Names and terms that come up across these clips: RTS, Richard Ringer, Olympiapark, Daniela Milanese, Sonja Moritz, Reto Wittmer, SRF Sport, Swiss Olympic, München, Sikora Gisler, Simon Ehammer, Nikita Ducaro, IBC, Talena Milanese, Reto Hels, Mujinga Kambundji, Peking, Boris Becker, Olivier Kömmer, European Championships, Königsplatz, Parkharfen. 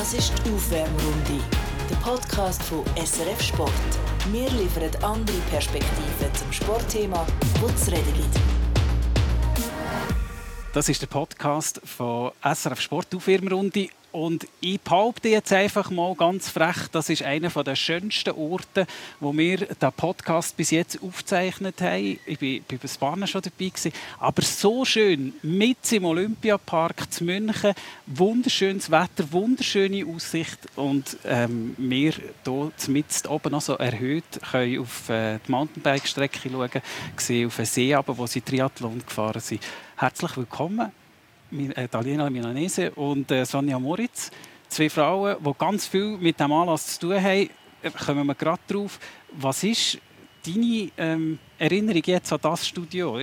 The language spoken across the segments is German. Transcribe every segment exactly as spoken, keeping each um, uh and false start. Das ist die Aufwärmrunde, der Podcast von S R F Sport. Wir liefern andere Perspektiven zum Sportthema, das zu reden gibt. Das ist der Podcast von S R F Sport, die Aufwärmrunde. Und ich behaupte jetzt einfach mal ganz frech, das ist einer der schönsten Orte, wo wir den Podcast bis jetzt aufgezeichnet haben. Ich war bei Spanien schon dabei gewesen. Aber so schön, mitten im Olympiapark zu München, wunderschönes Wetter, wunderschöne Aussicht. Und ähm, wir hier mitten oben noch so erhöht können auf äh, die Mountainbike-Strecke schauen, sehen auf den See, runter, wo sie Triathlon gefahren sind. Herzlich willkommen. Talena Milanese und äh, Sonja Moritz. Zwei Frauen, die ganz viel mit diesem Anlass zu tun haben. Kommen wir gerade drauf. Was ist deine ähm, Erinnerung jetzt an das Studio?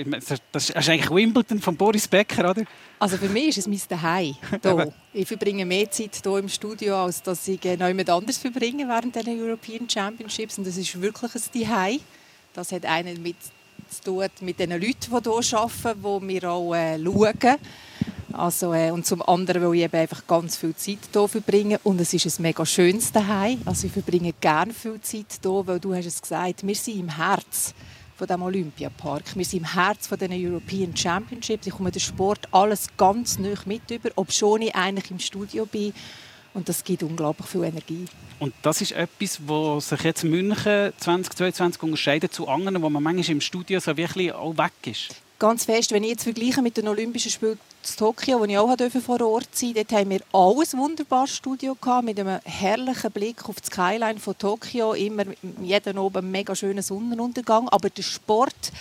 Das ist eigentlich Wimbledon von Boris Becker, oder? Also für mich ist es mein Zuhause. Hier. Ich verbringe mehr Zeit hier im Studio, als dass ich noch jemand anderes verbringe während der European Championships. Und das ist wirklich ein Zuhause. Das hat einen mit zu tun mit den Leuten, die hier arbeiten, die wir auch äh, schauen. Also, äh, und zum anderen, weil ich eben einfach ganz viel Zeit hier verbringe. Und es ist ein mega schönes Zuhause. Also ich verbringe gerne viel Zeit hier, weil du hast es gesagt, wir sind im Herz von dem Olympiapark. Wir sind im Herz von den European Championships. Ich komme den Sport alles ganz neu mit über, obschon ich eigentlich im Studio bin. Und das gibt unglaublich viel Energie. Und das ist etwas, was sich jetzt München zweitausendzweiundzwanzig unterscheidet zu anderen, wo man manchmal im Studio so wirklich auch weg ist. Ganz fest, wenn ich jetzt vergleiche mit den Olympischen Spielen in Tokio, wo ich auch vor Ort sein durfte, dort haben wir alles ein wunderbares Studio gehabt, mit einem herrlichen Blick auf die Skyline von Tokio, immer jeden oben einen mega schönen Sonnenuntergang. Aber der Sport,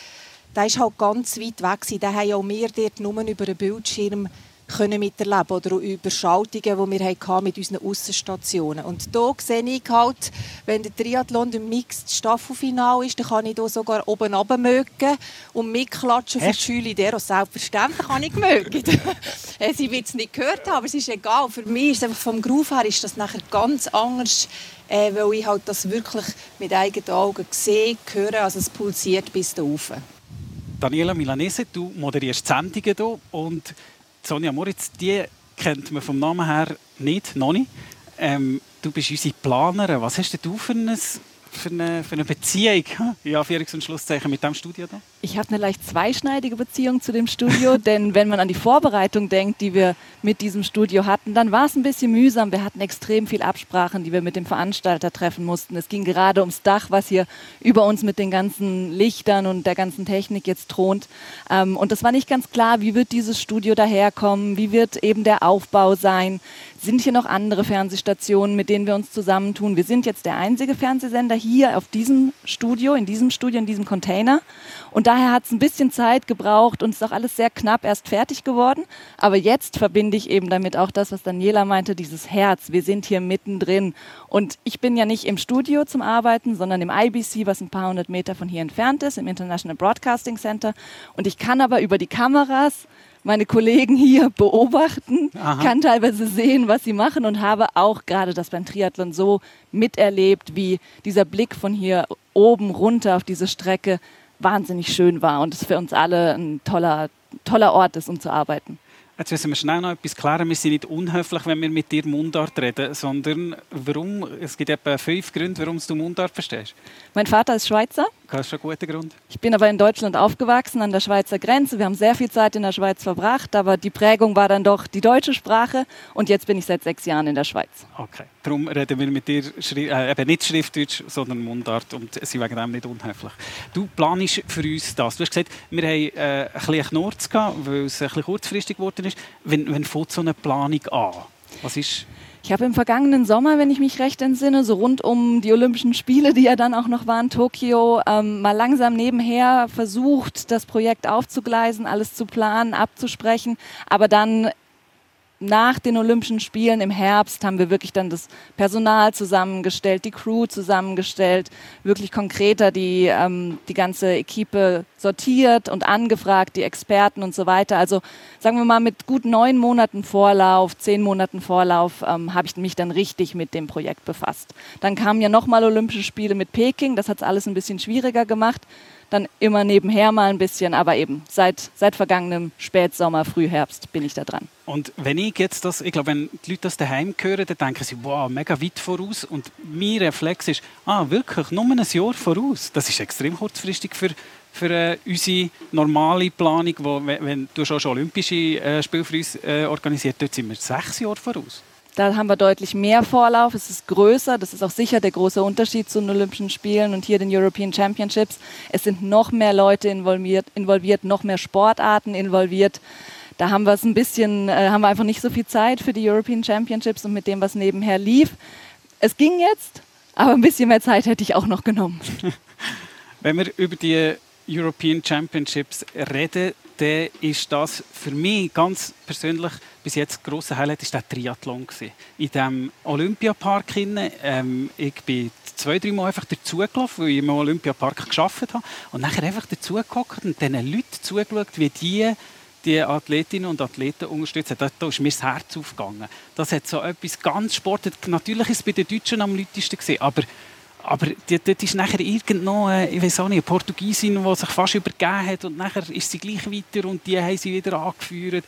der ist halt ganz weit weg. Da haben auch wir dort nur über einen Bildschirm können miterleben oder über Schaltungen, die wir mit unseren Aussenstationen hatten. Und hier sehe ich halt, wenn der Triathlon im Mixed-Staffelfinale ist, dann kann ich hier sogar oben runtermögen und mitklatschen für die Schüler derer. Selbstverständlich kann ich mögen. Sie wird es nicht gehört haben, aber es ist egal. Für mich ist es einfach vom Groove her ist das nachher ganz anders, äh, weil ich halt das wirklich mit eigenen Augen sehe, höre, also es pulsiert bis da rauf. Daniela Milanese, du moderierst Sendungen hier und Sonja Moritz, die kennt man vom Namen her nicht, noch nicht. Ähm, du bist unsere Planerin. Was hast du für eine, für eine, für eine Beziehung, ja, Anführungs- und Schlusszeichen, mit diesem Studio da? Ich habe eine leicht zweischneidige Beziehung zu dem Studio, denn wenn man an die Vorbereitung denkt, die wir mit diesem Studio hatten, dann war es ein bisschen mühsam. Wir hatten extrem viele Absprachen, die wir mit dem Veranstalter treffen mussten. Es ging gerade ums Dach, was hier über uns mit den ganzen Lichtern und der ganzen Technik jetzt thront. Ähm, und das war nicht ganz klar, wie wird dieses Studio daherkommen, wie wird eben der Aufbau sein. Sind hier noch andere Fernsehstationen, mit denen wir uns zusammentun? Wir sind jetzt der einzige Fernsehsender hier auf diesem Studio, in diesem Studio, in diesem Container. Und daher hat es ein bisschen Zeit gebraucht und ist auch alles sehr knapp erst fertig geworden. Aber jetzt verbinde ich eben damit auch das, was Daniela meinte, dieses Herz. Wir sind hier mittendrin. Und ich bin ja nicht im Studio zum Arbeiten, sondern im I B C, was ein paar hundert Meter von hier entfernt ist, im International Broadcasting Center. Und ich kann aber über die Kameras meine Kollegen hier beobachten, Aha. kann teilweise sehen, was sie machen und habe auch gerade das beim Triathlon so miterlebt, wie dieser Blick von hier oben runter auf diese Strecke wahnsinnig schön war und es für uns alle ein toller, toller Ort ist, um zu arbeiten. Jetzt müssen wir schnell noch etwas klären. Wir sind nicht unhöflich, wenn wir mit dir Mundart reden, sondern warum? Es gibt etwa fünf Gründe, warum du Mundart verstehst. Mein Vater ist Schweizer. Das ist ein guter Grund. Ich bin aber in Deutschland aufgewachsen, an der Schweizer Grenze. Wir haben sehr viel Zeit in der Schweiz verbracht, aber die Prägung war dann doch die deutsche Sprache. Und jetzt bin ich seit sechs Jahren in der Schweiz. Okay, darum reden wir mit dir Schri- äh, eben nicht Schriftdeutsch, sondern Mundart und sind wegen dem nicht unhöflich. Du planst für uns das. Du hast gesagt, wir haben äh, ein bisschen Knurz gehabt, weil es ein bisschen kurzfristig geworden ist. Wenn, wenn fängt so eine Planung an? Was ist? Ich habe im vergangenen Sommer, wenn ich mich recht entsinne, so rund um die Olympischen Spiele, die ja dann auch noch waren, Tokio, ähm, mal langsam nebenher versucht, das Projekt aufzugleisen, alles zu planen, abzusprechen. Aber dann nach den Olympischen Spielen im Herbst haben wir wirklich dann das Personal zusammengestellt, die Crew zusammengestellt, wirklich konkreter die, ähm, die ganze Equipe sortiert und angefragt, die Experten und so weiter. Also sagen wir mal mit gut neun Monaten Vorlauf, zehn Monaten Vorlauf ähm, habe ich mich dann richtig mit dem Projekt befasst. Dann kamen ja nochmal Olympische Spiele mit Peking, das hat es alles ein bisschen schwieriger gemacht. dann immer nebenher mal ein bisschen, aber eben seit, seit vergangenem Spätsommer, Frühherbst bin ich da dran. Und wenn ich jetzt das, ich glaube, wenn die Leute das daheim hören, dann denken sie, wow, mega weit voraus. Und mein Reflex ist, ah, wirklich, nur ein Jahr voraus. Das ist extrem kurzfristig für, für äh, unsere normale Planung, wo, wenn, wenn du schon Olympische äh, Spiele für uns äh, organisierst, dort sind wir sechs Jahre voraus. Da haben wir deutlich mehr Vorlauf, es ist größer, das ist auch sicher der große Unterschied zu den Olympischen Spielen und hier den European Championships. Es sind noch mehr Leute involviert, involviert noch mehr Sportarten involviert. Da haben wir es ein bisschen, äh, haben wir einfach nicht so viel Zeit für die European Championships und mit dem, was nebenher lief. Es ging jetzt, aber ein bisschen mehr Zeit hätte ich auch noch genommen. Wenn wir über die European Championships reden, dann ist das für mich ganz persönlich bis jetzt das grosse Highlight war der Triathlon. In diesem Olympiapark hinein, ähm, ich bin zwei, drei Mal einfach dazugelaufen, weil ich im Olympiapark gearbeitet habe. Und nachher einfach dazugehockt und diesen Leuten zugeschaut, wie die die Athletinnen und Athleten unterstützen. Da, da ist mir das Herz aufgegangen. Das hat so etwas ganz Sport. Natürlich war es bei den Deutschen am lautesten, aber Aber dort ist nachher irgendwo, ich weiß auch nicht, eine Portugiesin, die sich fast übergeben hat und nachher ist sie gleich weiter und die haben sie wieder angeführt.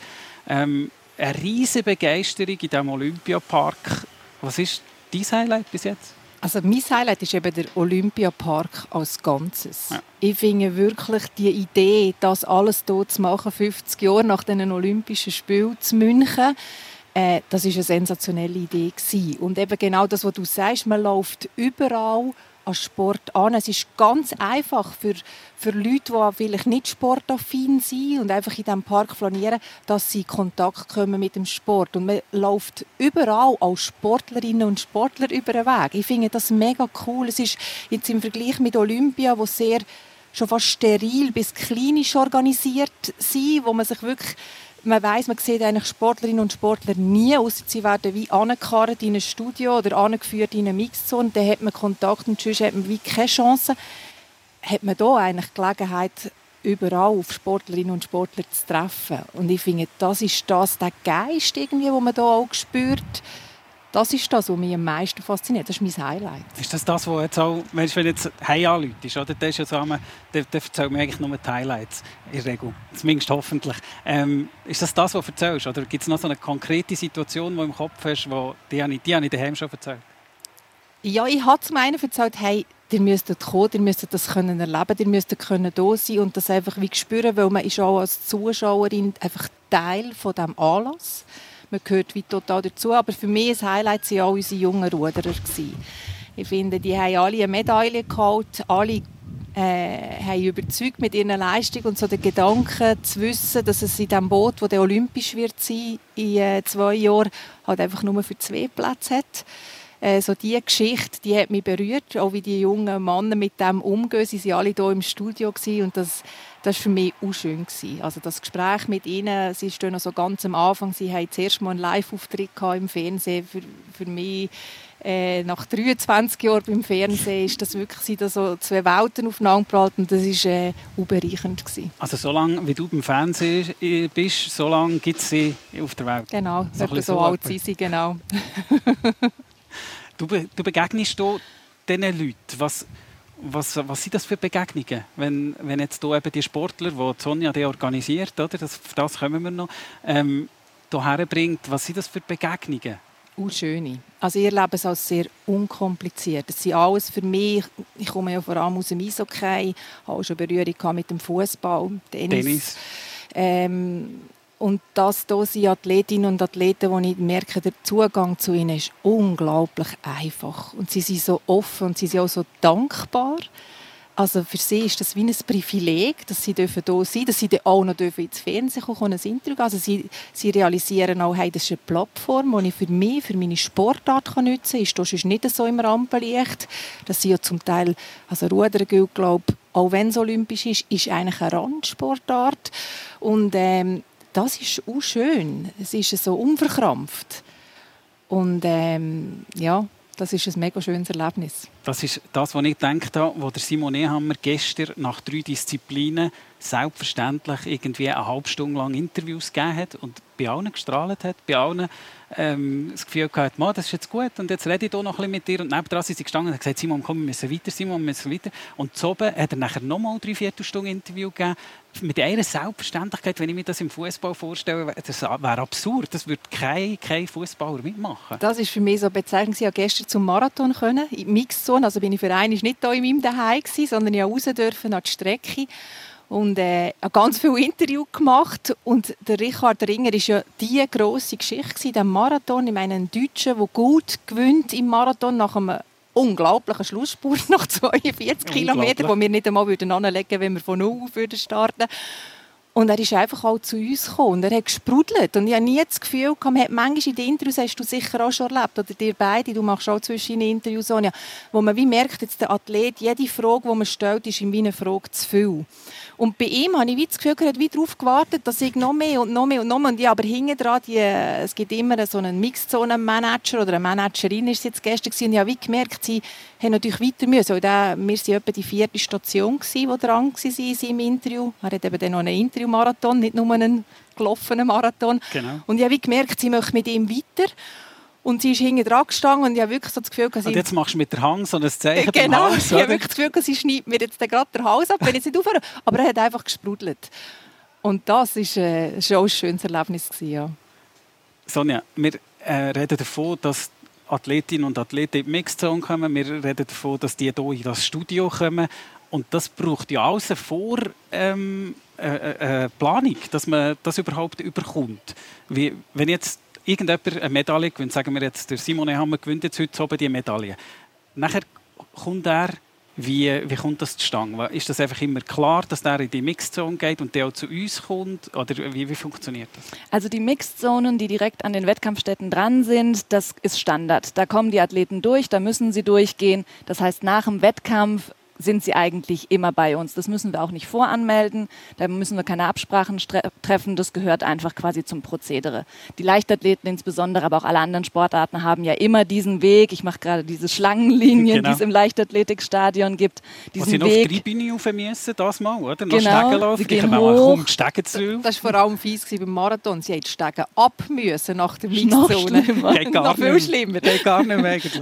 Ähm, eine riesige Begeisterung in diesem Olympiapark. Was ist dein Highlight bis jetzt? Also mein Highlight ist eben der Olympiapark als Ganzes. Ja. Ich finde wirklich die Idee, das alles hier zu machen, fünfzig Jahre nach den Olympischen Spielen zu München, Äh, das war eine sensationelle Idee. Und eben genau das, was du sagst, man läuft überall an Sport an. Es ist ganz einfach für, für Leute, die vielleicht nicht sportaffin sind und einfach in diesem Park flanieren, dass sie in Kontakt kommen mit dem Sport. Und man läuft überall als Sportlerinnen und Sportler über den Weg. Ich finde das mega cool. Es ist jetzt im Vergleich mit Olympia, wo sehr schon fast steril bis klinisch organisiert sind, wo man sich wirklich Man weiss, man sieht eigentlich Sportlerinnen und Sportler nie, ausser sie werden wie angekarrt in ein Studio oder angeführt in eine Mixzone. Dann hat man Kontakt und sonst hat man wie keine Chance. Hat man hier eigentlich die Gelegenheit, überall auf Sportlerinnen und Sportler zu treffen. Und ich finde, das ist das, der Geist, irgendwie, den man hier auch spürt. Das ist das, was mich am meisten fasziniert. Das ist mein Highlight. Ist das das, was jetzt auch, wenn du jetzt «Hey» anläutest, oder? Das ist ja so, der erzählt mir eigentlich nur die Highlights, in der Regel. Zumindest hoffentlich. Ähm, ist das das, was du erzählst? Oder gibt es noch so eine konkrete Situation, die du im Kopf hast, wo die habe ich, die habe ich daheim schon erzählt? Ja, ich habe zum einen erzählt, «Hey, ihr müsstet kommen, ihr müsstet das können erleben, ihr müsstet können da sein und das einfach wie spüren, weil man ist auch als Zuschauerin einfach Teil von diesem Anlass. Man gehört wie total dazu, aber für mich ein Highlight waren auch unsere jungen Ruderer. Ich finde, die haben alle eine Medaille geholt, alle äh, haben überzeugt mit ihrer Leistung und so den Gedanken zu wissen, dass es in diesem Boot, das olympisch wird sein, in äh, zwei Jahren halt einfach nur für zwei Plätze hat. Äh, so diese Geschichte, die hat mich berührt, auch wie die jungen Männer mit dem umgehen. Sie waren alle hier im Studio und das Das war für mich auch schön. Also das Gespräch mit ihnen, sie stehen noch so ganz am Anfang, sie hatten zuerst mal einen Live-Auftritt im Fernsehen. Für, für mich, äh, nach dreiundzwanzig Jahren beim Fernsehen, ist das wirklich das so zwei Welten aufeinandergeprallt und das war äh, bereichernd. Also solange wie du beim Fernsehen bist, so lange gibt es sie auf der Welt. Genau, so, so, so alt sind sie, genau. du, be- du begegnest hier diesen Leuten, was... Was, was sind das für Begegnungen, wenn, wenn jetzt hier eben die Sportler, die Sonja die organisiert, oder, das, auf das kommen wir noch, ähm, hierher bringt, was sind das für Begegnungen? Oh, schöne. Also ich erlebe es als sehr unkompliziert. Es sind alles für mich, ich komme ja vor allem aus dem Eishockey, habe auch schon Berührung mit dem Fußball, Tennis. Tennis. Ähm, Und das hier sind Athletinnen und Athleten, wo ich merke, der Zugang zu ihnen ist unglaublich einfach. Und sie sind so offen und sie sind auch so dankbar. Also für sie ist das wie ein Privileg, dass sie hier sein dürfen, dass sie auch noch ins Fernsehen kommen und ein Interview geben. Also sie, sie realisieren auch, hey, das ist eine Plattform, die ich für mich, für meine Sportart nutzen kann. Ist das sonst nicht so im Rampenlicht. Das sind ja zum Teil, also Rudern gilt, glaube ich, auch wenn es olympisch ist, ist eigentlich eine Randsportart. Und ähm, das ist auch schön. Es ist so unverkrampft. Und ähm, ja, das ist ein mega schönes Erlebnis. Das ist das, was ich gedacht habe, wo der Simon Ehammer gestern nach drei Disziplinen selbstverständlich irgendwie eine halbe Stunde lang Interviews gegeben hat und bei allen gestrahlt hat, bei allen ähm, das Gefühl gehabt, das ist jetzt gut und jetzt rede ich hier noch ein bisschen mit dir. Und nebenan sind sie gestanden und haben gesagt, Simon, komm, wir müssen weiter, Simon, wir müssen weiter. Und zu oben hat er nachher nochmal drei Viertelstunden Interview gegeben. Mit einer Selbstverständlichkeit, wenn ich mir das im Fußball vorstelle, das wäre absurd. Das würde kein, kein Fußballer mitmachen. Das ist für mich so bezeichnend. Ich konnte gestern zum Marathon können, in die Mixzone. Also bin ich für einen nicht hier in meinem Zuhause gewesen, sondern ich durfte raus dürfen an die Strecke. Und äh, habe ganz viele Interviews gemacht. Und der Richard Ringer war ja die grosse Geschichte, der Marathon. Ich meine, ein Deutscher, der gut gewinnt im Marathon nach einem unglaublichen Schlussspurt nach zweiundvierzig Kilometern, den wir nicht einmal anlegen würden, wenn wir von null auf starten würden. Und er ist einfach auch zu uns gekommen. Er hat gesprudelt. Und ich habe nie das Gefühl gehabt, man hat manchmal in den Interviews, hast du sicher auch schon erlebt, oder dir beide, du machst auch zwischen den Interviews, Sonja, wo man wie merkt, jetzt der Athlet, jede Frage, die man stellt, ist in meiner Frage zu viel. Und bei ihm habe ich wie das Gefühl, er hat wie darauf gewartet, dass ich noch mehr und noch mehr und noch mehr. Und ja, aber hinten dran, die, es gibt immer so einen Mixzone-Manager oder eine Managerin, ist es jetzt gestern gewesen. Und ich habe wie gemerkt, sie haben natürlich weiter müssen. Und dann, wir waren etwa die vierte Station, die dran war im Interview. Er hat eben dann noch ein Interview Marathon, nicht nur einen gelaufenen Marathon. Genau. Und ich habe gemerkt, sie möchte mit ihm weiter. Und sie ist hinten dran gestanden und ich habe wirklich so das Gefühl, dass ich... Und jetzt machst du mit der Hand so ein Zeichen genau, beim Hals, oder? Ich habe wirklich das Gefühl, dass sie schneidet mir jetzt gerade den Hals ab, wenn ich es nicht aufhöre. Aber er hat einfach gesprudelt. Und das war äh, schon ein schönes Erlebnis gewesen, ja. Sonja, wir äh, reden davon, dass Athletinnen und Athleten in die Mixzone kommen. Wir reden davon, dass die hier in das Studio kommen. Und das braucht ja alles vor... Ähm, Äh, äh, Planung, dass man das überhaupt überkommt. Wie, wenn jetzt irgendjemand eine Medaille gewinnt, sagen wir jetzt, der Simon Ehammer gewinnt jetzt heute oben die Medaille. Nachher kommt er, wie, wie kommt das zustande? Ist das einfach immer klar, dass er in die Mixzone geht und der auch zu uns kommt? Oder wie, wie funktioniert das? Also die Mixzonen, die direkt an den Wettkampfstätten dran sind, das ist Standard. Da kommen die Athleten durch, da müssen sie durchgehen. Das heißt, nach dem Wettkampf sind sie eigentlich immer bei uns. Das müssen wir auch nicht voranmelden, da müssen wir keine Absprachen stre- treffen, das gehört einfach quasi zum Prozedere. Die Leichtathleten insbesondere, aber auch alle anderen Sportarten haben ja immer diesen Weg, ich mache gerade diese Schlangenlinien, genau, die es im Leichtathletikstadion gibt. Diesen Was sie noch Weg. auf die Tribüne rauf müssen, das mal, oder? Noch genau, sie gehen hoch. Kaum die Stege zu. Das war vor allem fies beim Marathon, sie mussten die Stege ab müssen nach der Mixzone. Noch, Geht gar noch viel schlimmer. Geht gar nicht mehr eigentlich.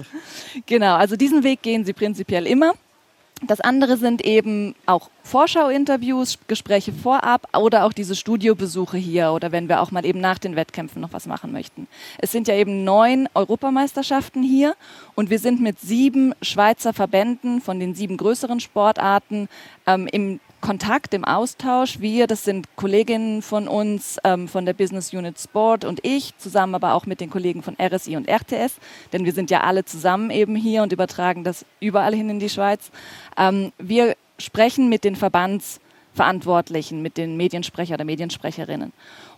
Genau, also diesen Weg gehen sie prinzipiell immer. Das andere sind eben auch Vorschauinterviews, Gespräche vorab oder auch diese Studiobesuche hier oder wenn wir auch mal eben nach den Wettkämpfen noch was machen möchten. Es sind ja eben neun Europameisterschaften hier und wir sind mit sieben Schweizer Verbänden von den sieben größeren Sportarten ähm, im Kontakt, im Austausch. Wir, das sind Kolleginnen von uns, ähm, von der Business Unit Sport und ich, zusammen aber auch mit den Kollegen von R S I und R T S, denn wir sind ja alle zusammen eben hier und übertragen das überall hin in die Schweiz. Ähm, wir sprechen mit den Verbandsverantwortlichen, mit den Mediensprecher oder Mediensprecherinnen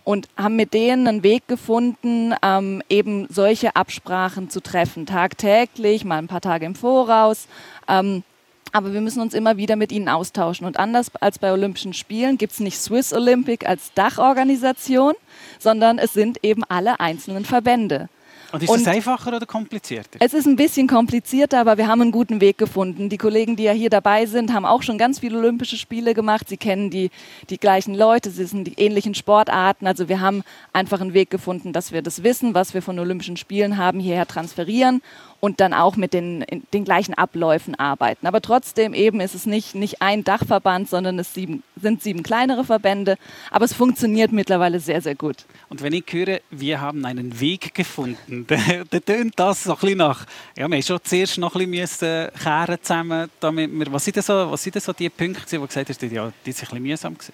und haben mit denen einen Weg gefunden, ähm, eben solche Absprachen zu treffen, tagtäglich, mal ein paar Tage im Voraus, ähm, aber wir müssen uns immer wieder mit ihnen austauschen. Und anders als bei Olympischen Spielen gibt es nicht Swiss Olympic als Dachorganisation, sondern es sind eben alle einzelnen Verbände. Und ist es einfacher oder komplizierter? Es ist ein bisschen komplizierter, aber wir haben einen guten Weg gefunden. Die Kollegen, die ja hier dabei sind, haben auch schon ganz viele Olympische Spiele gemacht. Sie kennen die, die gleichen Leute, sie sind die ähnlichen Sportarten. Also wir haben einfach einen Weg gefunden, dass wir das Wissen, was wir von Olympischen Spielen haben, hierher transferieren und dann auch mit den, den gleichen Abläufen arbeiten. Aber trotzdem eben ist es nicht, nicht ein Dachverband, sondern es sieben, sind sieben kleinere Verbände. Aber es funktioniert mittlerweile sehr, sehr gut. Und wenn ich höre, wir haben einen Weg gefunden, dann tönt das so ein bisschen nach. Ja, wir mussten schon zuerst noch ein bisschen kehren zusammen. Damit wir, was sind denn so, was sind denn so die Punkte, die du gesagt hast, ja, die sind ein bisschen mühsam gewesen?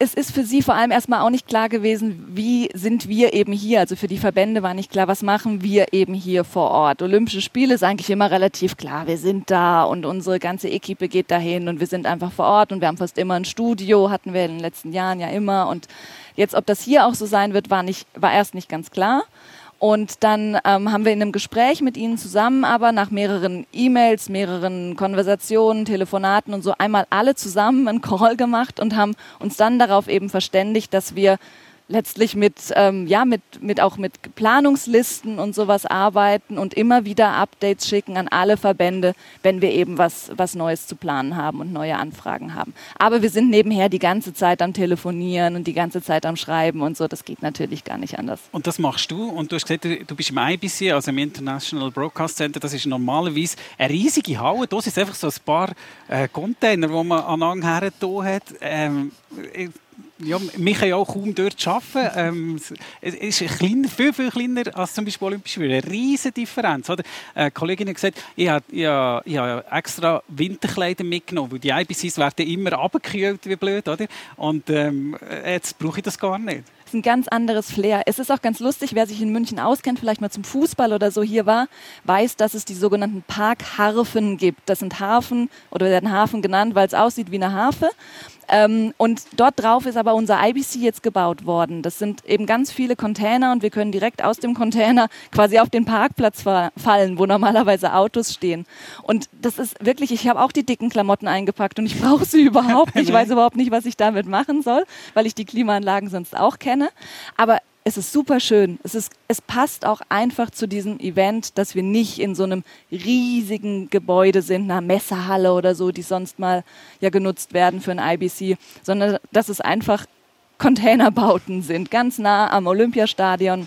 Es ist für sie vor allem erstmal auch nicht klar gewesen, wie sind wir eben hier. Also für die Verbände war nicht klar, was machen wir eben hier vor Ort. Olympische Spiele ist eigentlich immer relativ klar. Wir sind da und unsere ganze Equipe geht dahin und wir sind einfach vor Ort und wir haben fast immer ein Studio, hatten wir in den letzten Jahren ja immer. Und jetzt, ob das hier auch so sein wird, war nicht, war erst nicht ganz klar. Und dann ähm, haben wir in einem Gespräch mit ihnen zusammen, aber nach mehreren E-Mails, mehreren Konversationen, Telefonaten und so einmal alle zusammen einen Call gemacht und haben uns dann darauf eben verständigt, dass wir letztlich mit, ähm, ja, mit, mit auch mit Planungslisten und sowas arbeiten und immer wieder Updates schicken an alle Verbände, wenn wir eben was, was Neues zu planen haben und neue Anfragen haben. Aber wir sind nebenher die ganze Zeit am Telefonieren und die ganze Zeit am Schreiben und so. Das geht natürlich gar nicht anders. Und das machst du. Und du hast gesagt, du bist im I B C, also im International Broadcast Center. Das ist normalerweise eine riesige Halle. Das ist einfach so ein paar äh, Container, die man aneinander hergetan hat. Ähm, Ja, wir können ja auch kaum dort arbeiten. Ähm, es ist kleiner, viel, viel kleiner als zum Beispiel Olympisch Spiele. Eine riesige Differenz. Oder? Eine Kollegin hat gesagt, ich habe, ich habe, ich habe extra Winterkleider mitgenommen, weil die I B Cs werden immer runtergekühlt, wie blöd. Oder? Und ähm, jetzt brauche ich das gar nicht. Das ist ein ganz anderes Flair. Es ist auch ganz lustig, wer sich in München auskennt, vielleicht mal zum Fußball oder so hier war, weiß, dass es die sogenannten Parkharfen gibt. Das sind Harfen oder werden Hafen genannt, weil es aussieht wie eine Harfe. Ähm, und dort drauf ist aber unser I B C jetzt gebaut worden. Das sind eben ganz viele Container und wir können direkt aus dem Container quasi auf den Parkplatz fallen, wo normalerweise Autos stehen. Und das ist wirklich, ich habe auch die dicken Klamotten eingepackt und ich brauche sie überhaupt nicht. Ich weiß überhaupt nicht, was ich damit machen soll, weil ich die Klimaanlagen sonst auch kenne. Aber es ist super schön. Es ist, es passt auch einfach zu diesem Event, dass wir nicht in so einem riesigen Gebäude sind, einer Messehalle oder so, die sonst mal ja genutzt werden für ein I B C, sondern dass es einfach Containerbauten sind, ganz nah am Olympiastadion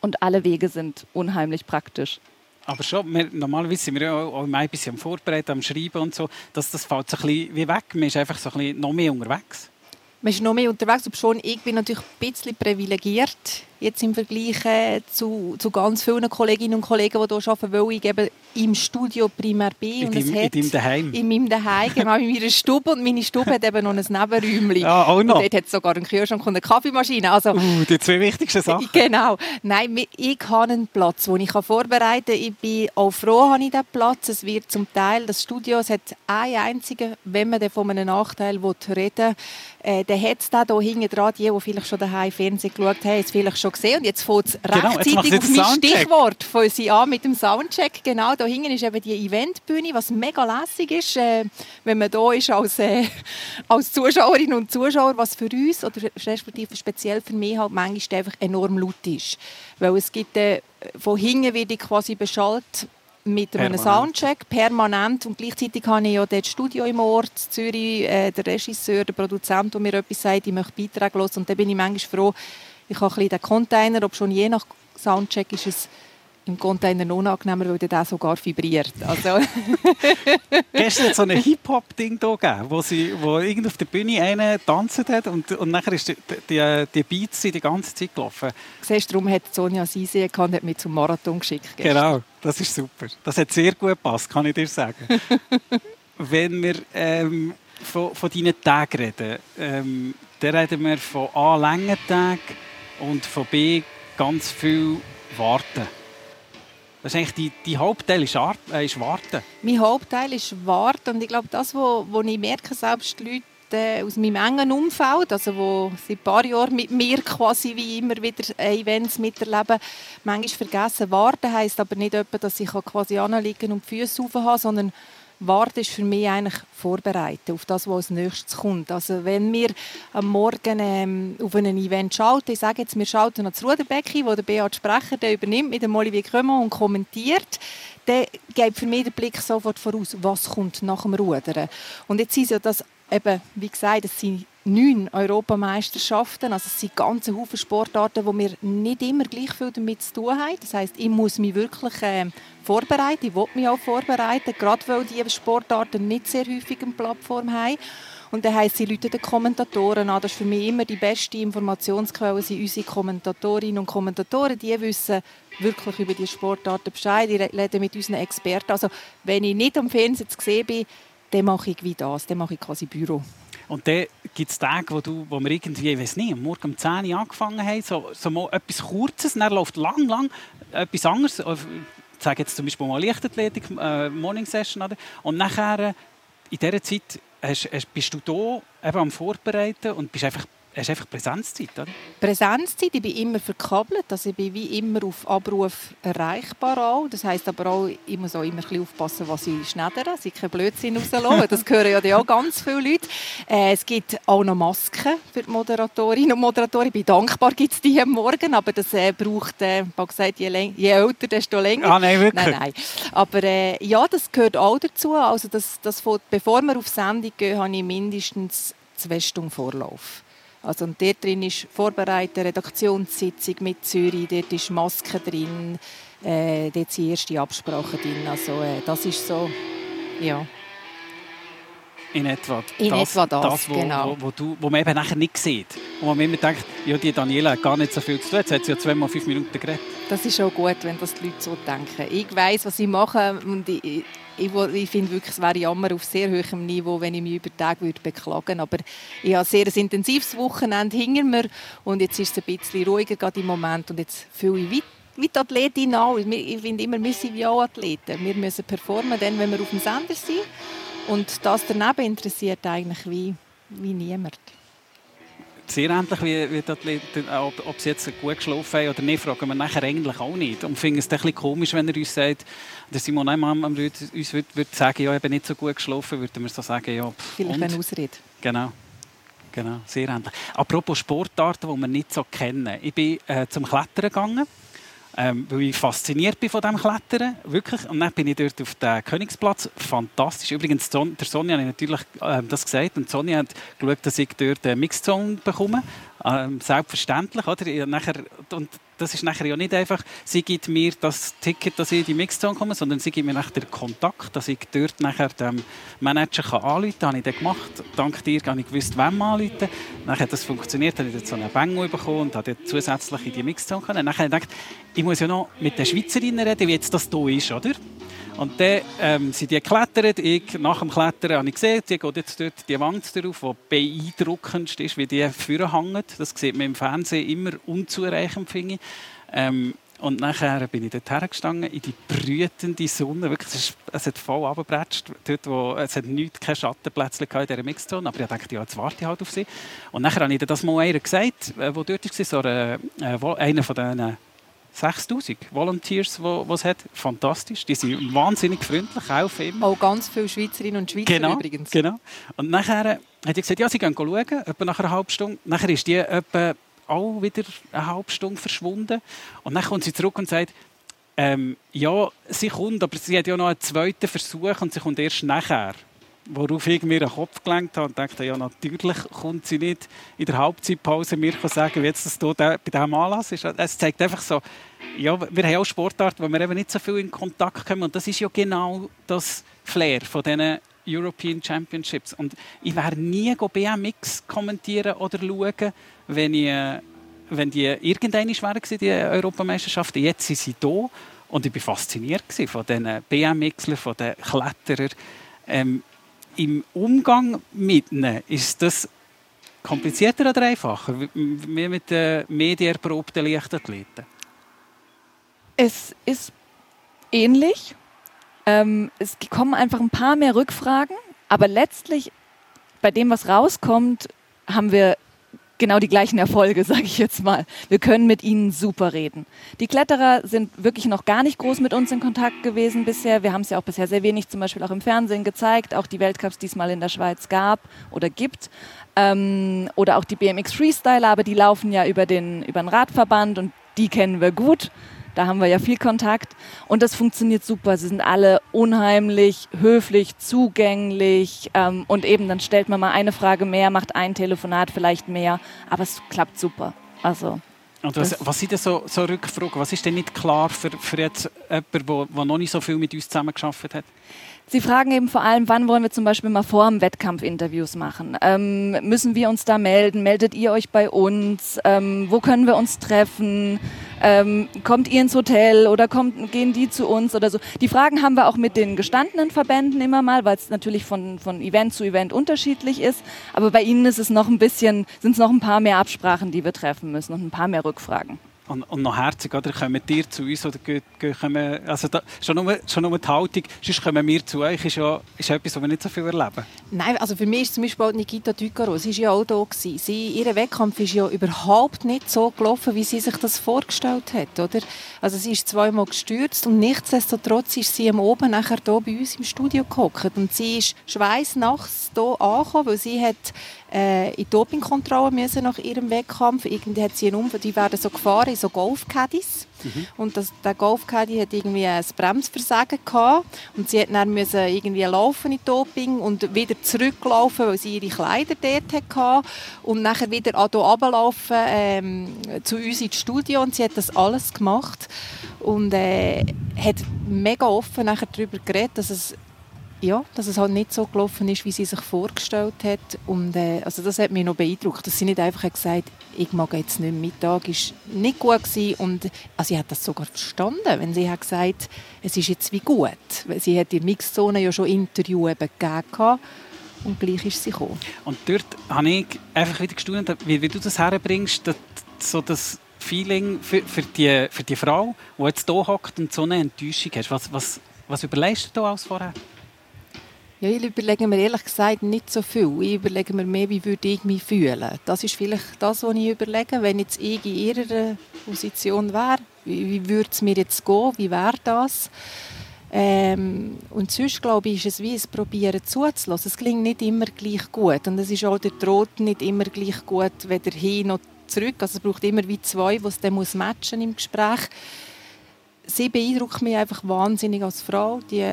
und alle Wege sind unheimlich praktisch. Aber schon, wir, normalerweise sind wir ja auch im I B C am Vorbereiten, am Schreiben und so, dass das fällt so ein bisschen wie weg. Man ist einfach so ein bisschen noch mehr unterwegs. Man ist noch mehr unterwegs, ob schon ich bin natürlich ein bisschen privilegiert jetzt im Vergleich äh, zu, zu ganz vielen Kolleginnen und Kollegen, die hier arbeiten, weil ich eben im Studio primär bin. Und in deinem in Daheim? In meinem Daheim, genau, in meiner Stube. Und meine Stube hat eben noch ein Nebenräumchen. Ja, auch noch. Und dort hat es sogar einen Kühlschrank und eine Kaffeemaschine. Also, uh, die zwei wichtigsten Sachen. Genau. Nein, ich habe einen Platz, den ich vorbereiten kann. Ich bin auch froh, habe ich diesen Platz. Es wird zum Teil, das Studio, es hat einen einzigen, wenn man von einem Nachteil reden will, der hat es da hinten dran, die, die vielleicht schon daheim Fernsehen geschaut haben, es vielleicht schon gesehen. Und jetzt fängt es rechtzeitig genau, auf mein Stichwort von Sie an mit dem Soundcheck. Genau, da hinten ist eben die Eventbühne, was mega lässig ist, äh, wenn man da ist als, äh, als Zuschauerin und Zuschauer, was für uns oder respektive speziell für mich halt manchmal einfach enorm laut ist. Weil es gibt, äh, von hinten werde ich quasi beschallt mit einem permanent. Soundcheck, permanent. Und gleichzeitig habe ich ja dort Studio im Ort, Zürich, äh, der Regisseur, der Produzent, der mir etwas sagt, ich möchte Beiträge hören. Und da bin ich manchmal froh, ich habe ein bisschen den Container, ob schon je nach Soundcheck ist es im Container noch unangenehmer, weil der sogar vibriert. Also. Gestern hat es so ein Hip-Hop-Ding gegeben, wo, sie, wo irgend auf der Bühne einer tanzt hat und, und nachher ist die, die, die Beats die ganze Zeit gelaufen. Siehst du, darum hat Sonja Sisi gekannt, hat mich zum Marathon geschickt. Gestern. Genau, das ist super. Das hat sehr gut gepasst, kann ich dir sagen. Wenn wir ähm, von, von deinen Tagen reden, ähm, dann reden wir von A, langen Tagen und von B, ganz viel warten. Das ist eigentlich die, die Hauptteil ist, Ar- äh, ist warten. Mein Hauptteil ist warten und ich glaube, das, wo, wo ich merke, selbst die Leute äh, aus meinem engen Umfeld, also wo seit ein paar Jahren mit mir quasi wie immer wieder Events miterleben, manchmal vergessen. Warten heisst aber nicht etwa, dass ich quasi anliegen und die Füße rauf habe, sondern warten ist für mich eigentlich vorbereiten auf das, was als nächstes kommt. Also wenn wir am Morgen ähm, auf ein Event schalten, ich sage jetzt, wir schalten an das Ruderbecken, wo der Beat Sprecher der übernimmt mit dem Olivier Kömmer und kommentiert, dann geht für mich der Blick sofort voraus, was kommt nach dem Rudern. Und jetzt ist ja das eben, wie gesagt, es sind neun Europameisterschaften, also es sind ganz viele Sportarten, die wir nicht immer gleich viel damit zu tun haben. Das heisst, ich muss mich wirklich äh, vorbereiten, ich will mich auch vorbereiten, gerade weil diese Sportarten nicht sehr häufig eine Plattform haben. Und dann heisst, sie rufen den Kommentatoren an. Das ist für mich immer die beste Informationsquelle, sind unsere Kommentatorinnen und Kommentatoren, die wissen wirklich über die Sportarten Bescheid, die reden mit unseren Experten. Also wenn ich nicht am Fernsehen zu sehen bin, dann mache ich wie das, dann mache ich quasi Büro. Und dann gibt es Tage, wo, du, wo wir irgendwie, ich weiss nicht, am Morgen um zehn Uhr angefangen haben, so, so mal etwas Kurzes, dann läuft lang, lang etwas anderes. Ich sage jetzt zum Beispiel mal Leichtathletik, äh, Morning Session. Oder? Und nachher, in dieser Zeit, hast, hast, bist du da eben am Vorbereiten und bist einfach Es ist einfach Präsenzzeit, oder? Präsenzzeit, ich bin immer verkabelt, also ich bin wie immer auf Abruf erreichbar auch. Das heisst aber auch, ich muss auch immer ein bisschen aufpassen, was ich schneidere, dass ich keinen Blödsinn rauslasse. Das hören ja auch ganz viele Leute. Äh, es gibt auch noch Masken für die Moderatorinnen und Moderatoren. Ich bin dankbar, gibt es die am Morgen, aber das äh, braucht, äh, man sagt, je, läng- je älter, desto länger. Ah, nein, wirklich? Nein, nein. Aber äh, ja, das gehört auch dazu. Also das, das, bevor wir auf Sendung gehen, habe ich mindestens zwei Stunden Vorlauf. Also, und dort drin ist vorbereitete Redaktionssitzung mit Zürich, dort ist Maske drin, äh, dort sind erste Absprachen drin. Also, äh, das ist so, ja. In etwa das, In etwa das, das wo, genau. wo, wo, du, wo man eben nachher nicht sieht. Und man immer denkt, ja, die Daniela hat gar nicht so viel zu tun, jetzt hat sie ja zweimal fünf Minuten geredet. Das ist auch gut, wenn das die Leute so denken. Ich weiss, was ich mache und ich, ich, ich finde wirklich, es wäre jammer auf sehr hohem Niveau, wenn ich mich über Tage würde beklagen würde. Aber ich habe sehr ein sehr intensives Wochenende hinter mir und jetzt ist es ein bisschen ruhiger gerade im Moment und jetzt fühle ich weiter. Wie die Athletin auch. Ich finde immer, wir sind wie auch Athleten. Wir müssen performen, dann, wenn wir auf dem Sender sind. Und das daneben interessiert eigentlich wie, wie niemand. Sehr ähnlich wie, wie die Athleten, ob, ob sie jetzt gut geschlafen haben oder nicht, fragen wir nachher eigentlich auch nicht. Und finden es ein bisschen komisch, wenn er uns sagt, der Simon Ehammer uns würde, würde sagen, ja, ich habe nicht so gut geschlafen, würden wir so sagen, ja. Pff, vielleicht eine Ausrede. Genau. Genau, sehr ähnlich. Apropos Sportarten, die wir nicht so kennen. Ich bin äh, zum Klettern gegangen. Ähm, weil ich fasziniert bin von diesem Klettern, wirklich. Und dann bin ich dort auf dem Königsplatz, fantastisch. Übrigens, Son- der Sonja hat natürlich ähm, das gesagt und Sonja hat geschaut, dass ich dort eine Mixzone bekomme. Ähm, selbstverständlich, oder? Ich, nachher, und das ist nachher ja nicht einfach, sie gibt mir das Ticket, dass ich in die Mixzone komme, sondern sie gibt mir nachher den Kontakt, dass ich dort nachher dem Manager kann anrufen kann. Das habe ich dann gemacht. Dank dir habe ich gewusst, wem anrufen. Nachher hat das funktioniert, habe ich dann so einen Bengel bekommen und habe dann zusätzlich in die Mixzone können. Nachher habe ich gedacht, ich muss ja noch mit den Schweizerinnen reden, wie jetzt das hier ist, oder? Und dann ähm, sind die geklettert. Ich, nach dem Klettern habe ich gesehen, die geht jetzt dort die Wand drauf, die beeindruckendst ist, wie die vorne hängen. Das sieht man im Fernsehen immer unzureichend, finde ich. Ähm, und nachher bin ich dort hergestanden, in die brütende Sonne. Wirklich, es, ist, es hat voll runtergebratscht. Dort, wo, es hat nichts, keine Schattenplätze in dieser Mixzone. Aber ich dachte, ja, jetzt warte ich halt auf sie. Und nachher habe ich das mal einer gesagt, der dort war, so eine, einer von diesen sechstausend Volunteers, die es hat. Fantastisch. Die sind wahnsinnig freundlich, helfen immer. Auch ganz viele Schweizerinnen und Schweizer, genau, übrigens. Genau. Und nachher hat ich gesagt, ja, sie gehen schauen, etwa nach einer halben Stunde. Nachher ist die etwa auch wieder eine halbe Stunde verschwunden. Und dann kommt sie zurück und sagt, ähm, ja, sie kommt, aber sie hat ja noch einen zweiten Versuch und sie kommt erst nachher. Worauf ich mir den Kopf gelenkt habe und dachte, ja, natürlich kommt sie nicht in der Halbzeitpause mir sagen, wie jetzt das hier bei diesem Anlass ist. Es zeigt einfach so, ja, wir haben auch Sportarten, wo wir eben nicht so viel in Kontakt kommen. Und das ist ja genau das Flair von diesen European Championships. Und ich wäre nie B M X kommentieren oder schauen, wenn, ich, wenn die irgendeine schwer waren, die Europameisterschaften. Jetzt sind sie da und ich war fasziniert von diesen B M Xlern, von den Kletterern. Ähm, Im Umgang mit ihnen, ist das komplizierter oder einfacher, wie mit den medienerprobten Leichtathleten? Es ist ähnlich. Ähm, es kommen einfach ein paar mehr Rückfragen, aber letztlich bei dem, was rauskommt, haben wir genau die gleichen Erfolge, sage ich jetzt mal. Wir können mit ihnen super reden. Die Kletterer sind wirklich noch gar nicht groß mit uns in Kontakt gewesen bisher. Wir haben es ja auch bisher sehr wenig zum Beispiel auch im Fernsehen gezeigt, auch die Weltcups, die es mal in der Schweiz gab oder gibt. Ähm, oder auch die B M X Freestyler, aber die laufen ja über den, über den Radverband und die kennen wir gut. Da haben wir ja viel Kontakt und das funktioniert super. Sie sind alle unheimlich, höflich, zugänglich ähm, und eben dann stellt man mal eine Frage mehr, macht ein Telefonat vielleicht mehr, aber es klappt super. Also, und was, was sind denn so, so Rückfragen? Was ist denn nicht klar für, für jetzt jemanden, der noch nicht so viel mit uns zusammengearbeitet hat? Sie fragen eben vor allem, wann wollen wir zum Beispiel mal vor dem Wettkampf Interviews machen? Ähm, müssen wir uns da melden? Meldet ihr euch bei uns? Ähm, wo können wir uns treffen? Ähm, kommt ihr ins Hotel oder kommt, gehen die zu uns oder so? Die Fragen haben wir auch mit den gestandenen Verbänden immer mal, weil es natürlich von, von Event zu Event unterschiedlich ist. Aber bei ihnen ist es noch ein bisschen, sind es noch ein paar mehr Absprachen, die wir treffen müssen und ein paar mehr Rückfragen. Und, und noch herzig, oder? Kommen ihr zu uns oder kommen, also da, schon, nur, schon nur die Haltung, sonst kommen wir zu euch, ist ja ist etwas, was wir nicht so viel erleben. Nein, also für mich ist zum Beispiel Nikita Ducaro, sie war ja auch da. Sie, ihr Wettkampf ist ja überhaupt nicht so gelaufen, wie sie sich das vorgestellt hat, oder? Also sie ist zweimal gestürzt und nichtsdestotrotz ist sie am Oben nachher hier bei uns im Studio gehockt und sie ist schweißnachts hier angekommen, weil sie hat äh, in Dopingkontrolle müssen nach ihrem Wettkampf, irgendwie hat sie einen Unfall, die werden so gefahren, so Golf-Caddies. Mhm. Und das, der Golf-Caddy hatte irgendwie ein Bremsversagen gehabt. Und sie musste dann müssen irgendwie laufen in Doping und wieder zurücklaufen, weil sie ihre Kleider dort hatte. Und nachher wieder hier runterlaufen ähm, zu uns ins Studio. Und sie hat das alles gemacht. Und äh, hat mega offen nachher darüber geredet, dass es, ja, dass es halt nicht so gelaufen ist, wie sie sich vorgestellt hat. Und, äh, also das hat mich noch beeindruckt, dass sie nicht einfach gesagt hat, ich mag jetzt nicht mehr, Mittag ist nicht gut gewesen. Und, also sie hat das sogar verstanden, wenn sie hat gesagt, es ist jetzt wie gut. Sie hat in der Mixzone ja schon Interviews gegeben und gleich ist sie gekommen. Und dort habe ich einfach wieder gestaunt, wie, wie du das herbringst, das, so das Feeling für, für, die, für die Frau, die jetzt hier hockt und so eine Enttäuschung hast. Was, was, was überlegst du da als vorher? Ja, ich überlege mir ehrlich gesagt nicht so viel. Ich überlege mir mehr, wie würde ich mich fühlen. Das ist vielleicht das, was ich überlege. Wenn jetzt ich in ihrer Position wäre, wie würde es mir jetzt gehen, wie wäre das? Ähm, und sonst, glaube ich, ist es wie ein Probieren zuzulassen. Es klingt nicht immer gleich gut. Und es ist auch der Trott nicht immer gleich gut, weder hin noch zurück. Also es braucht immer wie zwei, die es dann matchen im Gespräch. Sie beeindruckt mich einfach wahnsinnig als Frau. Die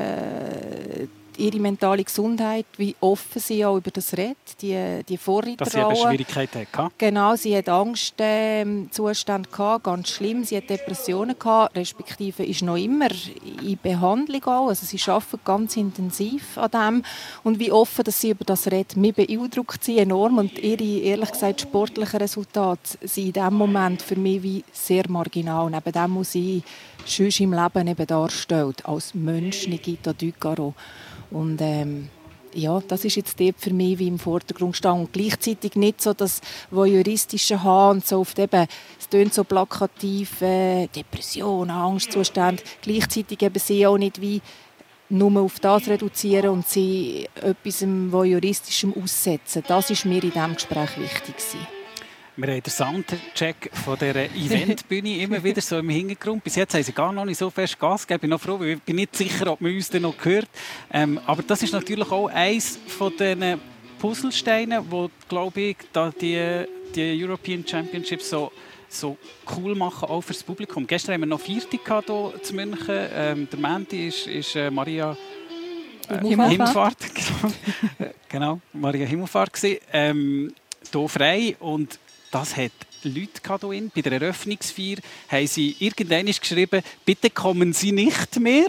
ihre mentale Gesundheit, wie offen sie auch über das redet, die, die Vorreiterrolle. Dass sie eben Schwierigkeiten hatte. Genau, sie hatte Angstzustände, äh, ganz schlimm, sie hatte Depressionen, gehabt, respektive ist noch immer in Behandlung auch. Also sie arbeitet ganz intensiv an dem. Und wie offen dass sie über das redet, mich beeindruckt sie enorm. Und ihre, ehrlich gesagt, sportlichen Resultate sind in diesem Moment für mich wie sehr marginal. Und eben dem muss ich sonst im Leben eben darstellt, als Mensch Nikita Ducaro. Und ähm, ja, das ist jetzt dort für mich wie im Vordergrund gestanden. Und gleichzeitig nicht so das voyeuristische Haar und so oft eben, es tönt so plakativ, äh, Depression, Angstzustand. Gleichzeitig eben sie auch nicht wie nur auf das reduzieren und sie etwas voyeuristischem aussetzen. Das ist mir in diesem Gespräch wichtig gewesen. Wir haben den Soundcheck von dieser Eventbühne immer wieder so im Hintergrund. Bis jetzt haben sie gar noch nicht so fest Gas gegeben. Ich bin noch froh, weil ich bin nicht sicher, ob man uns noch hört. Ähm, aber das ist natürlich auch eines von den Puzzlesteinen, wo, glaube ich, da die, die European Championships so, so cool machen, auch für das Publikum. Gestern haben wir noch Vierte gehabt hier in München. Ähm, der Mänti ist, ist äh, Maria äh, Himmelfahrt. Genau, Maria Himmelfahrt war ähm, hier frei. Und das hat Leute hier bei der Eröffnungsfeier haben sie irgendwann geschrieben, bitte kommen Sie nicht mehr,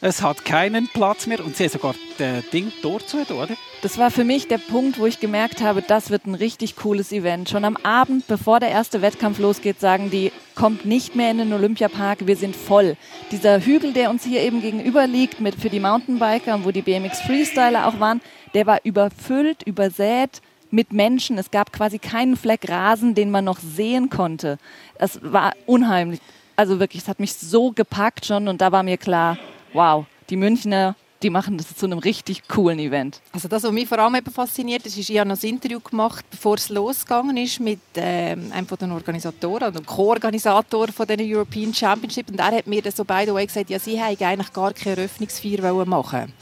es hat keinen Platz mehr. Und sie haben sogar das Ding dort zu tun, oder? Das war für mich der Punkt, wo ich gemerkt habe, das wird ein richtig cooles Event. Schon am Abend, bevor der erste Wettkampf losgeht, sagen die, kommt nicht mehr in den Olympiapark, wir sind voll. Dieser Hügel, der uns hier eben gegenüber liegt, mit, für die Mountainbiker, wo die B M X Freestyler auch waren, der war überfüllt, übersät mit Menschen. Es gab quasi keinen Fleck Rasen, den man noch sehen konnte. Es war unheimlich. Also wirklich, es hat mich so gepackt schon und da war mir klar, wow, die Münchner, die machen das zu einem richtig coolen Event. Also das, was mich vor allem eben fasziniert, ist, ich habe noch ein Interview gemacht, bevor es losgegangen ist, mit ähm, einem von den Organisatoren, dem Co-Organisator von den European Championships. Und er hat mir das so by the way gesagt, ja, sie wollten eigentlich gar keine Eröffnungsfeier machen.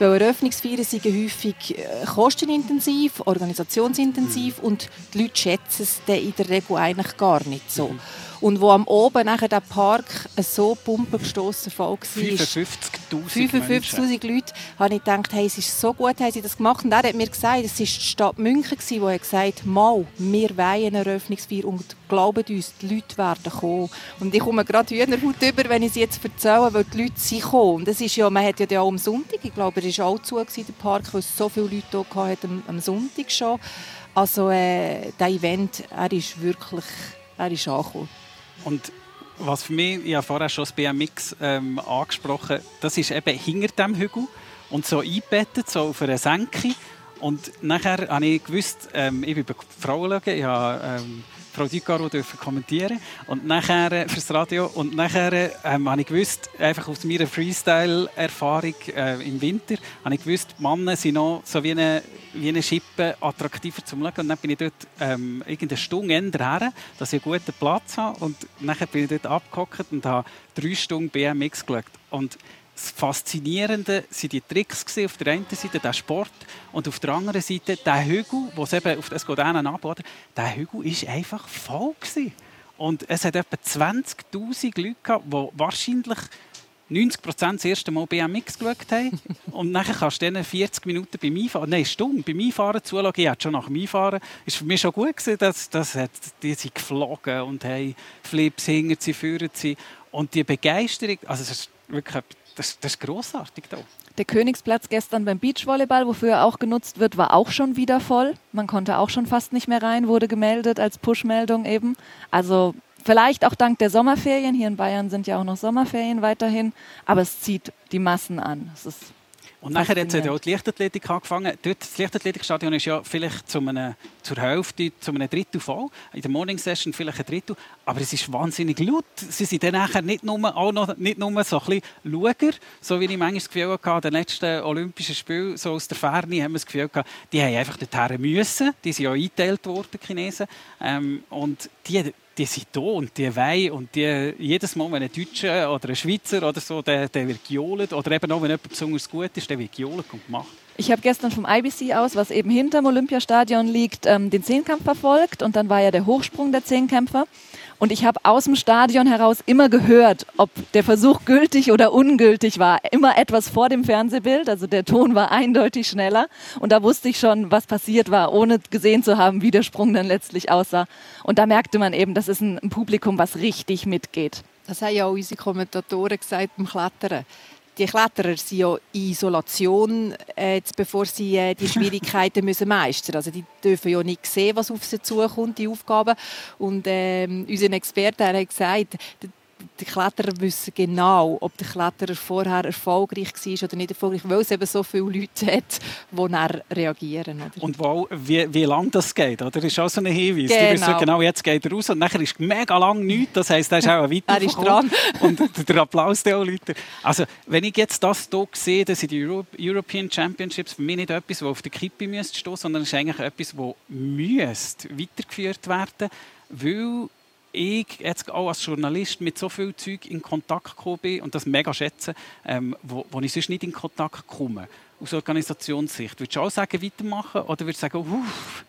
Weil Eröffnungsfeiern sind häufig kostenintensiv, organisationsintensiv und die Leute schätzen es in der Regel eigentlich gar nicht so. Und wo am Oben nachher der Park so pumpengestossen voll war. fünfundfünfzigtausend Leute, habe ich gedacht, hey, es ist so gut, haben sie das gemacht. Und er hat mir gesagt, es war die Stadt München, die hat gesagt, mal, wir wollen eine Eröffnungsfeier und glaubt uns, die Leute werden kommen. Und ich komme gerade Hühnerhaut über, wenn ich es jetzt erzähle, weil die Leute sind gekommen. Und das ist ja, man hat ja auch am Sonntag, ich glaube, es war auch zu, der Park, weil es so viele Leute hier hatten, am Sonntag schon. Also, äh, das Event, er ist wirklich, er ist angekommen. Und was für mich, ich habe vorher schon das B M X ähm, angesprochen, das ist eben hinter dem Hügel und so eingebettet, so auf einer Senke. Und nachher habe ich gewusst, ähm, ich bin bei Frauen schauen, ich habe ähm, Frau Ducaro kommentieren und nachher fürs Radio. Und nachher ähm, habe ich gewusst, einfach aus meiner Freestyle-Erfahrung äh, im Winter, habe ich gewusst, die Männer sind noch so wie eine, wie eine Schippe attraktiver zum Schauen. Und dann bin ich dort ähm, irgendeine Stunde her, dass ich einen guten Platz habe. Und nachher bin ich dort abgehockt und habe drei Stunden B M X geschaut. Und das Faszinierende waren die Tricks auf der einen Seite, der Sport, und auf der anderen Seite der Hügel, wo es eben auf das Godanen anbot, der Hügel war einfach voll gewesen. Und es hat etwa zwanzigtausend Leute gehabt, die wahrscheinlich neunzig Prozent das erste Mal B M X geschaut haben. Und dann kannst du denen vierzig Minuten beim Einfahren, nein, Stunden beim Einfahren zuschauen. Ich hatte schon nach dem Einfahren, ist für mich schon gut gewesen, dass, dass die sind geflogen und haben Flips hinter sie, führen sie. Und die Begeisterung, also es ist wirklich, das, das ist grossartig da. Der Königsplatz gestern beim Beachvolleyball, wofür er auch genutzt wird, war auch schon wieder voll. Man konnte auch schon fast nicht mehr rein, wurde gemeldet als Push-Meldung eben. Also vielleicht auch dank der Sommerferien. Hier in Bayern sind ja auch noch Sommerferien weiterhin. Aber es zieht die Massen an. Es ist Und nachher hat ja auch die Leichtathletik angefangen. Dort, das Leichtathletikstadion ist ja vielleicht zu einer, zur Hälfte, zu einem Drittel voll. In der Morning Session vielleicht ein Drittel. Aber es ist wahnsinnig laut. Sie sind dann nachher nicht nur, auch noch, nicht nur so ein bisschen Schauer, so wie ich manchmal das Gefühl hatte, an den letzten Olympischen Spielen, so aus der Ferne, haben wir das Gefühl gehabt, die haben einfach dorthin müssen. Die sind ja eingeteilt worden, die Chinesen. Ähm, und die... Die sind da und die weinen. Und die, jedes Mal, wenn ein Deutscher oder ein Schweizer oder so, der, der wird gejohlt. Oder eben auch, wenn jemand besonders gut ist, der wird gejohlt und gemacht. Ich habe gestern vom I B C aus, was eben hinterm Olympiastadion liegt, ähm, den Zehnkampf verfolgt. Und dann war ja der Hochsprung der Zehnkämpfer. Und ich habe aus dem Stadion heraus immer gehört, ob der Versuch gültig oder ungültig war. Immer etwas vor dem Fernsehbild. Also der Ton war eindeutig schneller. Und da wusste ich schon, was passiert war, ohne gesehen zu haben, wie der Sprung dann letztlich aussah. Und da merkte man eben, das ist ein Publikum, was richtig mitgeht. Das haben ja auch unsere Kommentatoren gesagt beim Klettern. Die Kletterer sind ja in Isolation, äh, jetzt, bevor sie äh, die Schwierigkeiten müssen meistern müssen. Also die dürfen ja nicht sehen, was auf sie zukommt, die Aufgaben. Und äh, unseren Experten haben gesagt, die, die Kletterer wissen genau, ob der Kletterer vorher erfolgreich war oder nicht erfolgreich, weil es eben so viele Leute hat, die dann reagieren. Oder? Und wow, wie, wie lange das geht, oder? Das ist auch so ein Hinweis. Genau. Die wissen genau, jetzt geht er raus und nachher ist mega lang nichts. Das heisst, er ist auch weitergekommen. Er ist dran. Und der Applaus der auch Leute. Also, wenn ich jetzt das hier sehe, das sind die Euro- European Championships, für mich nicht etwas, das auf die Kippe müsste stehen, sondern es ist eigentlich etwas, das müsste weitergeführt werden, weil ich jetzt auch als Journalist mit so viel Zeug in Kontakt gekommen bin und das mega schätze, ähm, wo, wo ich sonst nicht in Kontakt komme, aus Organisationssicht. Würdest du auch sagen, weitermachen oder würdest du sagen, uff,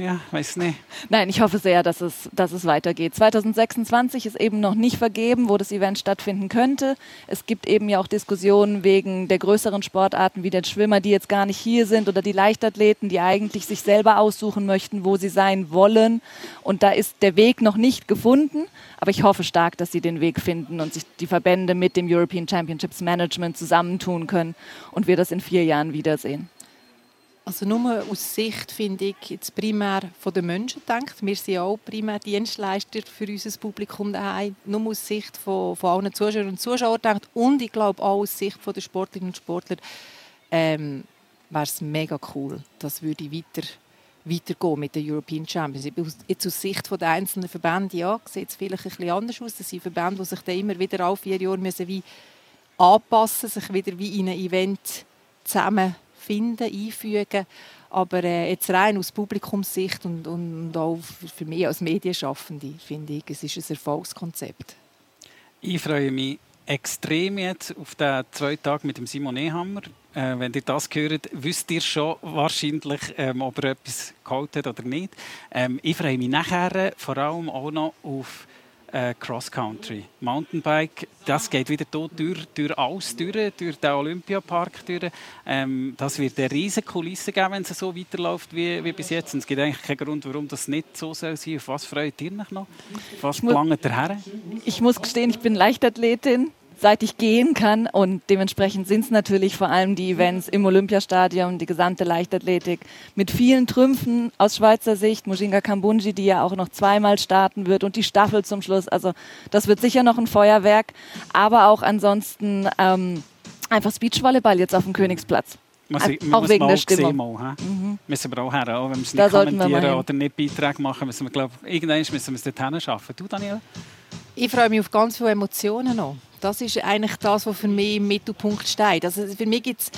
ja, weiß nicht. Nein, ich hoffe sehr, dass es, dass es weitergeht. zwanzig sechsundzwanzig ist eben noch nicht vergeben, wo das Event stattfinden könnte. Es gibt eben ja auch Diskussionen wegen der größeren Sportarten wie den Schwimmer, die jetzt gar nicht hier sind, oder die Leichtathleten, die eigentlich sich selber aussuchen möchten, wo sie sein wollen. Und da ist der Weg noch nicht gefunden. Aber ich hoffe stark, dass sie den Weg finden und sich die Verbände mit dem European Championships Management zusammentun können und wir das in vier Jahren wiedersehen. Also nur aus Sicht, finde ich, jetzt primär von den Menschen denkt. Wir sind ja auch primär Dienstleister für unser Publikum daheim. Nur aus Sicht von, von allen Zuschauerinnen und Zuschauern denkt. Und ich glaube auch aus Sicht von den Sportlerinnen und Sportlern ähm, wäre es mega cool. Das würde weiter, weitergehen mit den European Champions. Jetzt aus Sicht von den einzelnen Verbände, ja, sieht es vielleicht ein bisschen anders aus. Das sind Verbände, die sich dann immer wieder alle vier Jahre müssen wie anpassen, sich wieder wie in ein Event zusammen finden, einfügen, aber äh, jetzt rein aus Publikumssicht und, und auch für mich als Medienschaffende, finde ich, es ist ein Erfolgskonzept. Ich freue mich extrem jetzt auf den zweiten Tag mit dem Simon Ehammer. Äh, wenn ihr das hört, wisst ihr schon wahrscheinlich, ähm, ob er etwas gehalten hat oder nicht. Ähm, ich freue mich nachher vor allem auch noch auf Äh, Cross-Country, Mountainbike, das geht wieder hier durch, durch alles durch, durch den Olympiapark durch. Ähm, das wird eine riesige Kulisse geben, wenn es so weiterläuft wie, wie bis jetzt. Und es gibt eigentlich keinen Grund, warum das nicht so sein soll. Auf was freut ihr euch noch? Auf was gelangt ihr her? Ich muss gestehen, ich bin Leichtathletin, seit ich gehen kann, und dementsprechend sind es natürlich vor allem die Events im Olympiastadion, die gesamte Leichtathletik mit vielen Trümpfen aus Schweizer Sicht, Mujinga Kambundji, die ja auch noch zweimal starten wird, und die Staffel zum Schluss, also das wird sicher noch ein Feuerwerk, aber auch ansonsten ähm, einfach Beachvolleyball jetzt auf dem Königsplatz. Man muss, man muss mal sehen, mal, mhm. müssen wir auch her, auch wenn wir es nicht das kommentieren oder nicht Beiträge machen, müssen wir, glaub, irgendwann müssen wir es dorthin schaffen. Du, Daniela? Ich freue mich auf ganz viele Emotionen noch. Das ist eigentlich das, was für mich im Mittelpunkt steht. Also für mich gibt's,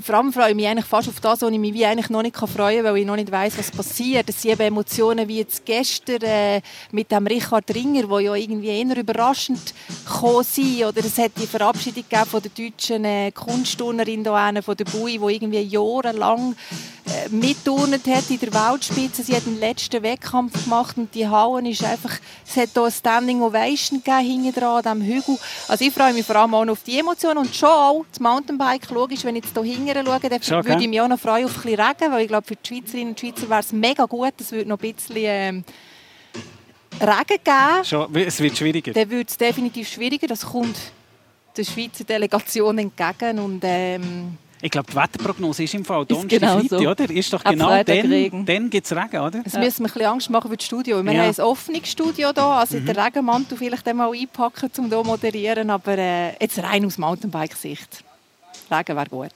vor allem freue ich mich eigentlich fast auf das, was ich mich wie eigentlich noch nicht freuen kann, weil ich noch nicht weiss, was passiert. Es sind eben Emotionen wie jetzt gestern äh, mit dem Richard Ringer, der ja irgendwie eher überraschend gekommen ist. Oder es hat die Verabschiedung gegeben von der deutschen äh, Kunstturnerin, hier, von der Bui, die irgendwie jahrelang äh, mitturnet hat in der Weltspitze. Sie hat den letzten Wettkampf gemacht und die Hauen ist einfach, es hat hier eine Standing Ovation gegeben, hinten dran, an diesem Hügel. Also ich freue mich vor allem auch noch auf die Emotionen und schon auch das Mountainbike, logisch, wenn ich jetzt hier hinten schaue, dann okay. würde ich mich auch noch freuen auf ein bisschen Regen, weil ich glaube, für die Schweizerinnen und Schweizer wäre es mega gut, es würde noch ein bisschen ähm, Regen geben. Schon, es wird schwieriger. Dann wird es definitiv schwieriger, das kommt der Schweizer Delegation entgegen und ähm, ich glaube, die Wetterprognose ist im Fall Donnerstag, Freitag, genau so. Oder? Ist doch genau Ab dann, dann gibt es Regen, oder? Jetzt ja. müssen wir ein bisschen Angst machen für das Studio. Wir ja. haben ein offenes Studio hier, also mhm. den Regenmantel vielleicht mal einpacken, um hier zu moderieren, aber äh, jetzt rein aus Mountainbike-Sicht. Regen wäre gut.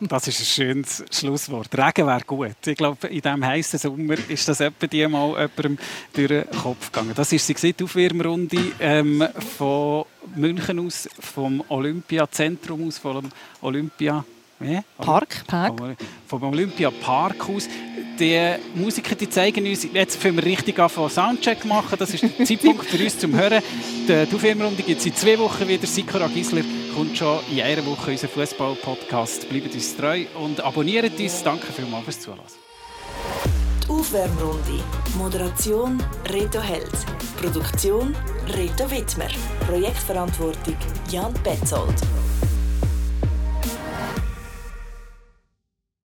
Das ist ein schönes Schlusswort. Regen wäre gut. Ich glaube, in diesem heißen Sommer ist das etwa die mal jemandem durch den Kopf gegangen. Das ist sie, die Aufwärmrunde ähm, von München aus, vom Olympiazentrum aus, vom Olympia... Yeah. Park, Park. Vom Olympiapark aus. Die Musiker die zeigen uns, jetzt fangen wir richtig an, Soundcheck machen. Das ist der Zeitpunkt für uns zum Hören. Die Aufwärmrunde gibt es in zwei Wochen wieder. Sikora Gisler kommt schon in einer Woche unser Fußball-Podcast. Bleibt uns treu und abonniert uns. Danke vielmals fürs Zuhören. Die Aufwärmrunde. Moderation Reto Hels. Produktion Reto Wittmer. Projektverantwortung Jan Petzold.